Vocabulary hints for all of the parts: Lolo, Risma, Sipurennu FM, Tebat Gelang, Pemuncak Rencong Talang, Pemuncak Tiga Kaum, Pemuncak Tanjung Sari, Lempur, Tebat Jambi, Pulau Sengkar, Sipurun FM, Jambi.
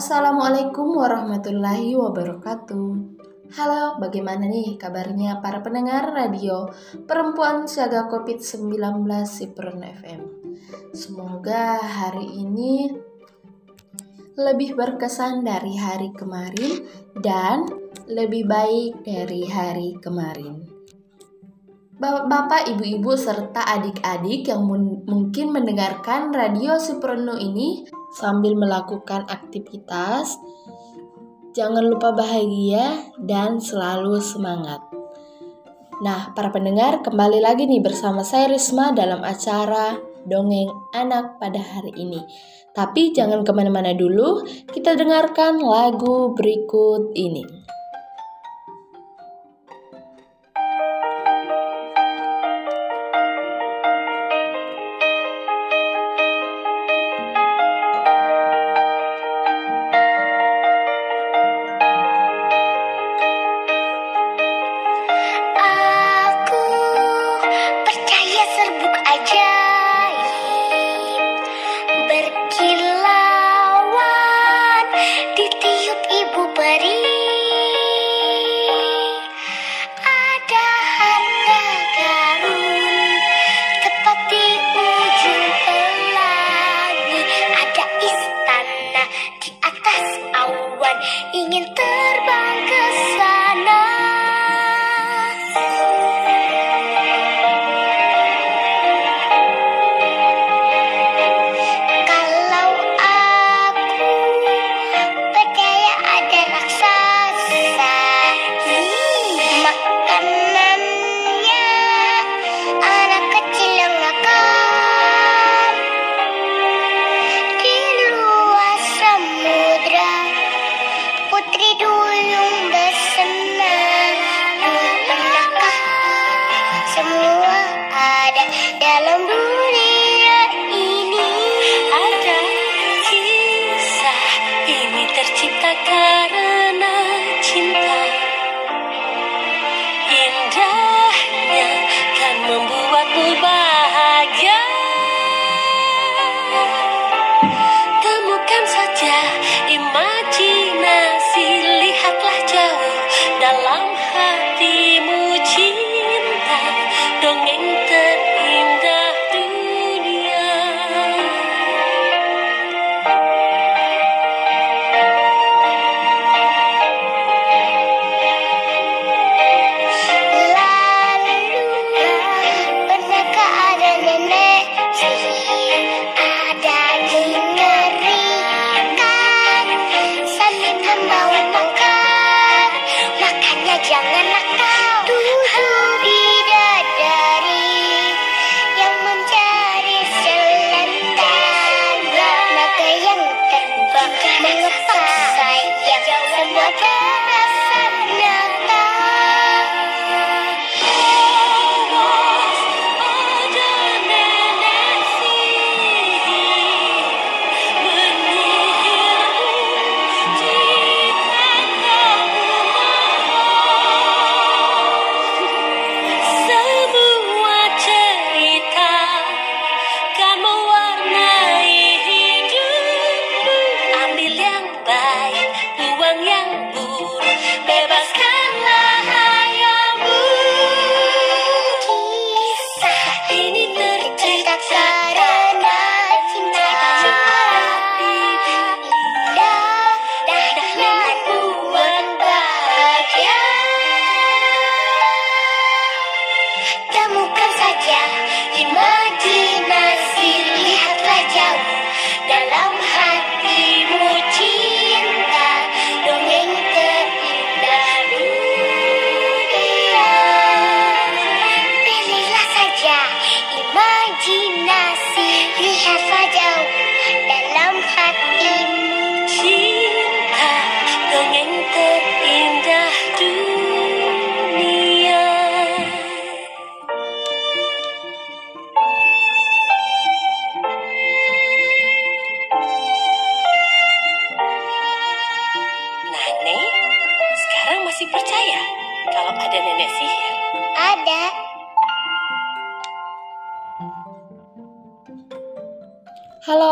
Assalamualaikum warahmatullahi wabarakatuh. Halo, bagaimana nih kabarnya para pendengar radio Perempuan Siaga COVID-19 Sipurun FM. Semoga hari ini lebih berkesan dari hari kemarin dan lebih baik dari hari kemarin. Bapak, ibu-ibu, serta adik-adik yang mungkin mendengarkan radio Sipurennu ini sambil melakukan aktivitas, jangan lupa bahagia dan selalu semangat. Nah, para pendengar, kembali lagi nih bersama saya Risma dalam acara Dongeng Anak pada hari ini. Tapi jangan kemana-mana dulu, kita dengarkan lagu berikut ini.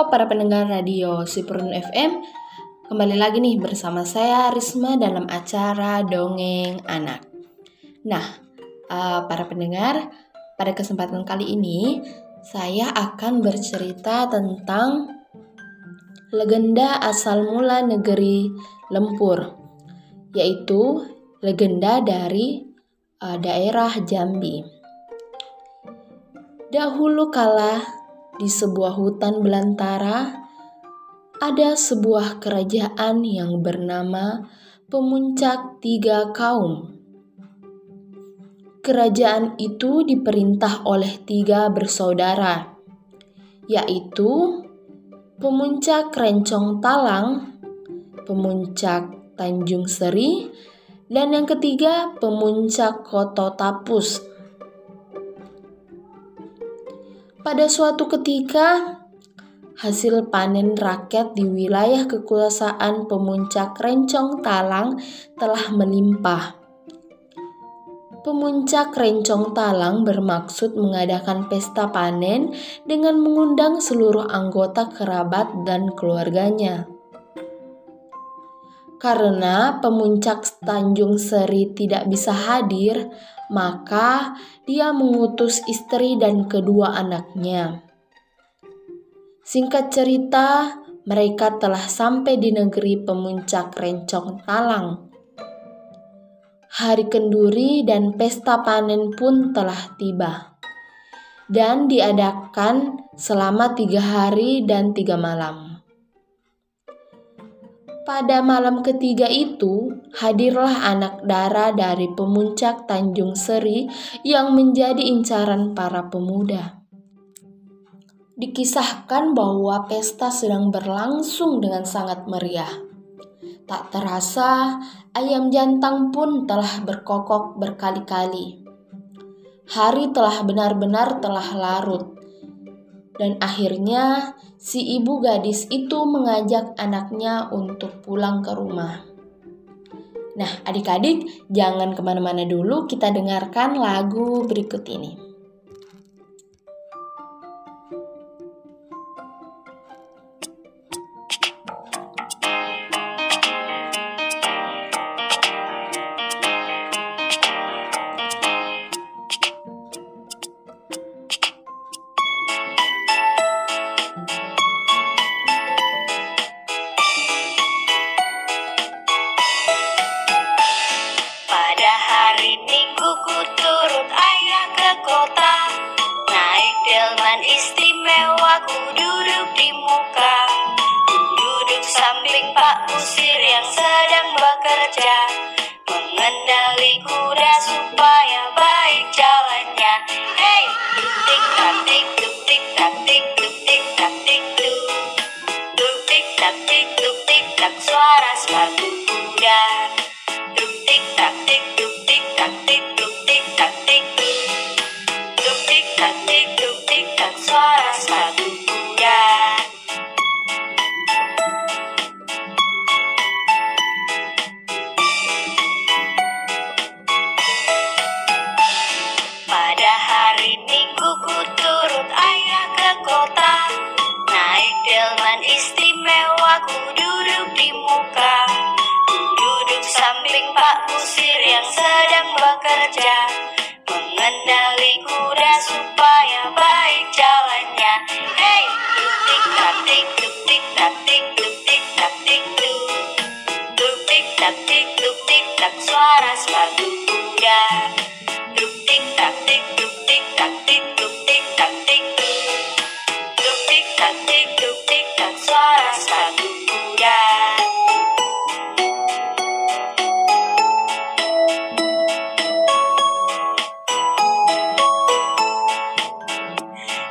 Para pendengar radio Sipurun FM, Kembali lagi nih bersama saya Risma dalam acara Dongeng Anak. Nah, para pendengar, pada kesempatan kali ini saya akan bercerita tentang legenda asal mula negeri Lempur, yaitu legenda dari daerah Jambi. Dahulu kala di sebuah hutan belantara ada sebuah kerajaan yang bernama Pemuncak Tiga Kaum. Kerajaan itu diperintah oleh tiga bersaudara, yaitu Pemuncak Rencong Talang, Pemuncak Tanjung Sari, dan yang ketiga Pemuncak Koto Tapus. Pada suatu ketika, hasil panen rakyat di wilayah kekuasaan Pemuncak Rencong Talang telah melimpah. Pemuncak Rencong Talang bermaksud mengadakan pesta panen dengan mengundang seluruh anggota kerabat dan keluarganya. Karena Pemuncak Tanjung Sari tidak bisa hadir, maka dia mengutus istri dan kedua anaknya. Singkat cerita, mereka telah sampai di negeri Pemuncak Rencong Talang. Hari kenduri dan pesta panen pun telah tiba dan diadakan selama 3 hari dan 3 malam. Pada malam ketiga itu, hadirlah anak dara dari Pemuncak Tanjung Sari yang menjadi incaran para pemuda. Dikisahkan bahwa pesta sedang berlangsung dengan sangat meriah. Tak terasa, ayam jantan pun telah berkokok berkali-kali. Hari telah benar-benar telah larut. Dan akhirnya si ibu gadis itu mengajak anaknya untuk pulang ke rumah. Nah, adik-adik, jangan kemana-mana dulu, kita dengarkan lagu berikut ini.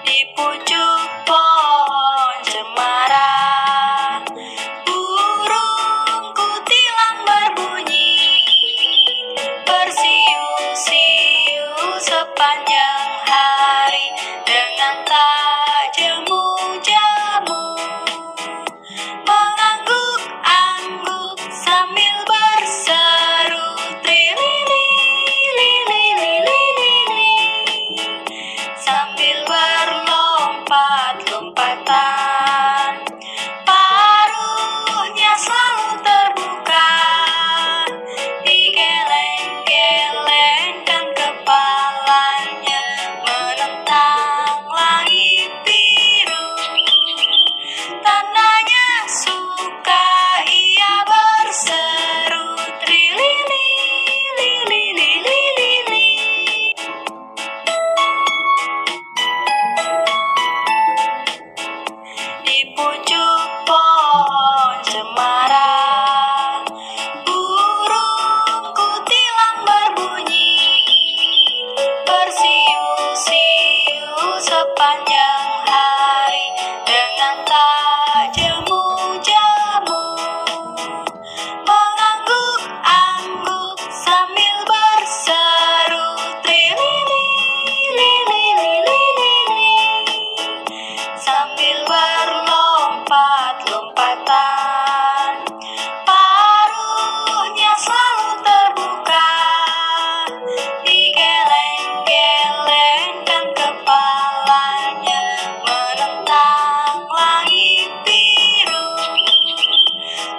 Di pucuk pohon cemara Pucuk pohon semara, burung kutilang berbunyi, bersiu-siu sepanjang hari dengan tajemu-jamu, mengangguk-angguk sambil berseru tri-li-li-li-li-li-li, sambil berlompat-lompatan, paruhnya selalu terbuka, digeleng-gelengkan kepalanya menentang langit biru.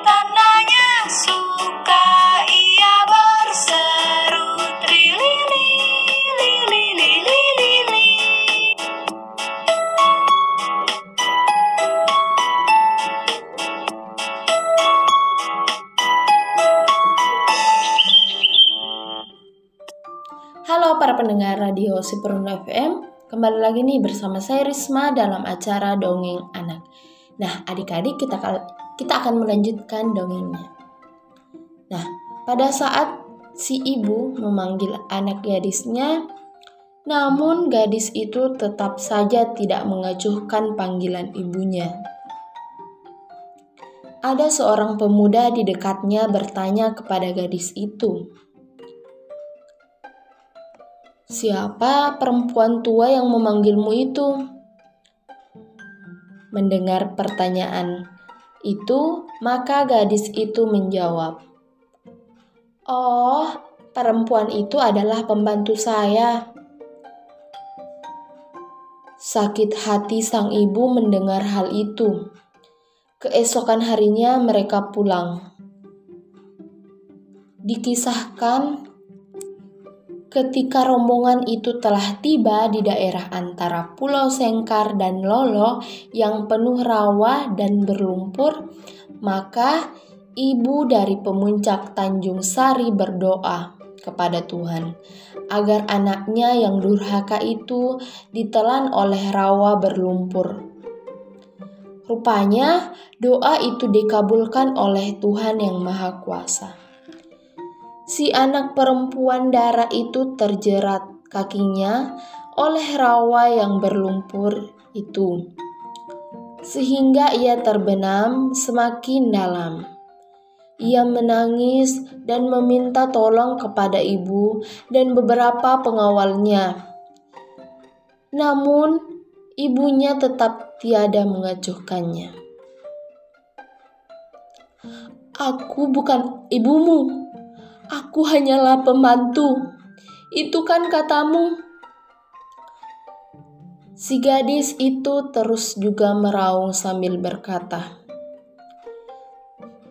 Tandanya suka ia berseru tri-li-li-li-li-li-li-li. Halo para pendengar radio Sipurun FM, kembali lagi nih bersama saya Risma dalam acara Dongeng Anak. Nah adik-adik, kita akan melanjutkan dongengnya. Nah pada saat si ibu memanggil anak gadisnya, namun gadis itu tetap saja tidak mengacuhkan panggilan ibunya. Ada seorang pemuda di dekatnya bertanya kepada gadis itu, "Siapa perempuan tua yang memanggilmu itu?" Mendengar pertanyaan itu, maka gadis itu menjawab, "Oh, perempuan itu adalah pembantu saya." Sakit hati sang ibu mendengar hal itu. Keesokan harinya mereka pulang. Dikisahkan ketika rombongan itu telah tiba di daerah antara Pulau Sengkar dan Lolo yang penuh rawa dan berlumpur, maka ibu dari Pemuncak Tanjung Sari berdoa kepada Tuhan agar anaknya yang durhaka itu ditelan oleh rawa berlumpur. Rupanya doa itu dikabulkan oleh Tuhan yang Maha Kuasa. Si anak perempuan dara itu terjerat kakinya oleh rawa yang berlumpur itu, sehingga ia terbenam semakin dalam. Ia menangis dan meminta tolong kepada ibu dan beberapa pengawalnya. Namun, ibunya tetap tiada mengacuhkannya. "Aku bukan ibumu. Aku hanyalah pembantu. Itu kan katamu." Si gadis itu terus juga meraung sambil berkata,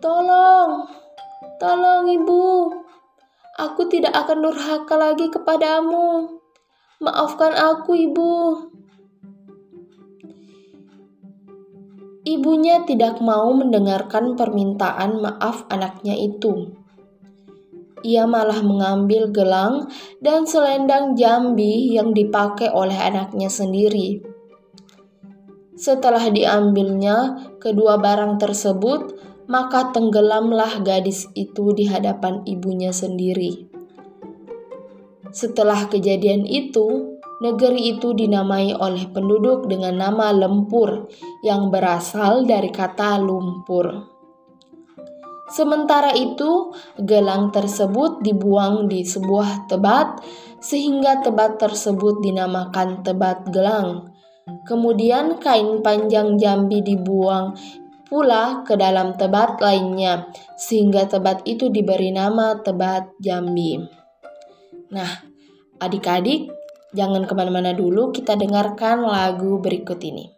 "Tolong, tolong ibu. Aku tidak akan durhaka lagi kepadamu. Maafkan aku ibu." Ibunya tidak mau mendengarkan permintaan maaf anaknya itu. Ia malah mengambil gelang dan selendang Jambi yang dipakai oleh anaknya sendiri. Setelah diambilnya kedua barang tersebut, maka tenggelamlah gadis itu di hadapan ibunya sendiri. Setelah kejadian itu, negeri itu dinamai oleh penduduk dengan nama Lempur yang berasal dari kata lumpur. Sementara itu, gelang tersebut dibuang di sebuah tebat, sehingga tebat tersebut dinamakan Tebat Gelang. Kemudian kain panjang Jambi dibuang pula ke dalam tebat lainnya, sehingga tebat itu diberi nama Tebat Jambi. Nah, adik-adik, jangan kemana-mana dulu, kita dengarkan lagu berikut ini.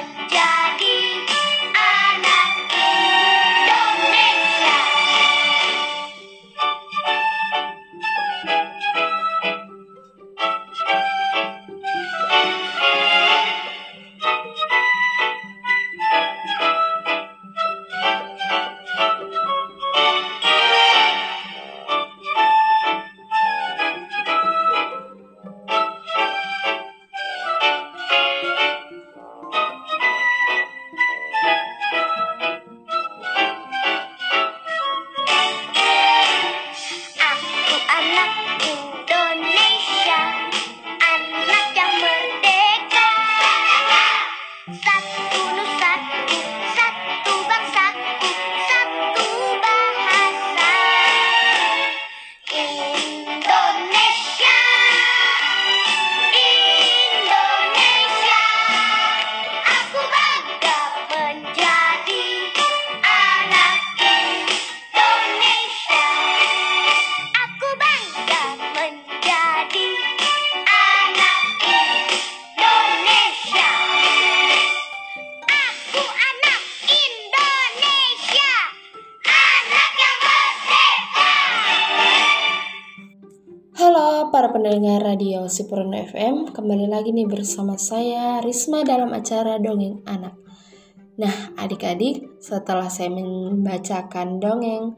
menjadi anak Indonesia. Pendengar radio Sipurun FM, kembali lagi nih bersama saya Risma dalam acara Dongeng Anak. Nah adik-adik, setelah saya membacakan dongeng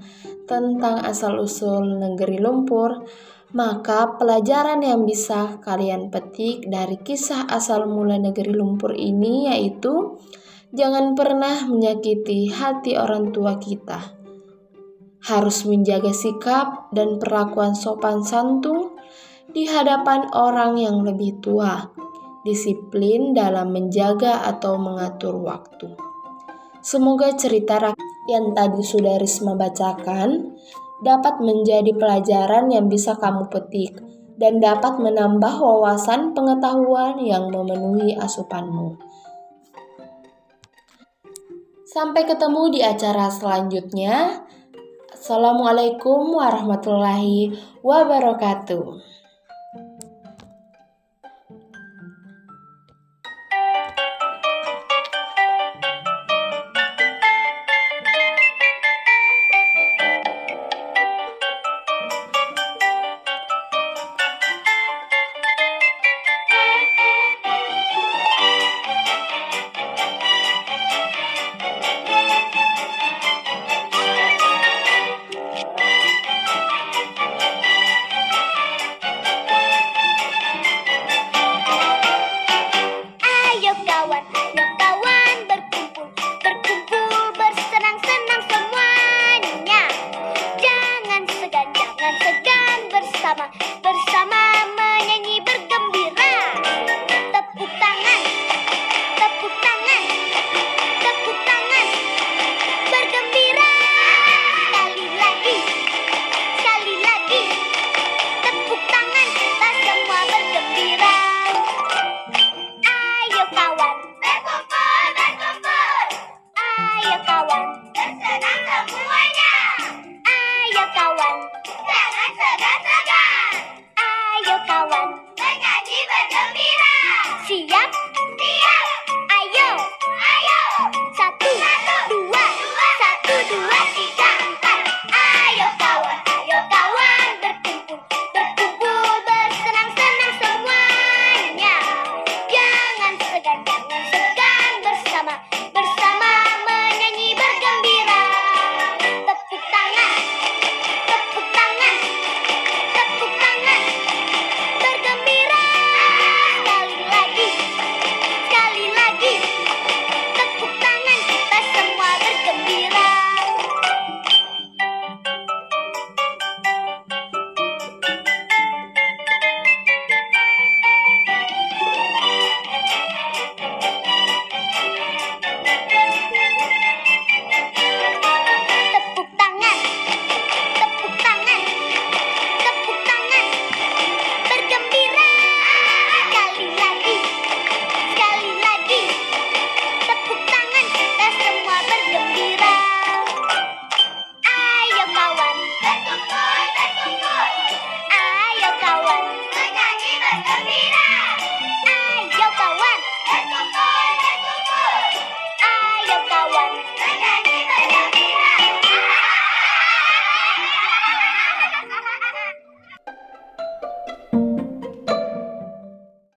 tentang asal-usul negeri Lempur, maka pelajaran yang bisa kalian petik dari kisah asal mula negeri Lempur ini yaitu jangan pernah menyakiti hati orang tua kita. Harus menjaga sikap dan perlakuan sopan santun di hadapan orang yang lebih tua, disiplin dalam menjaga atau mengatur waktu. Semoga cerita yang tadi sudah Risma bacakan dapat menjadi pelajaran yang bisa kamu petik dan dapat menambah wawasan pengetahuan yang memenuhi asupanmu. Sampai ketemu di acara selanjutnya. Assalamualaikum warahmatullahi wabarakatuh.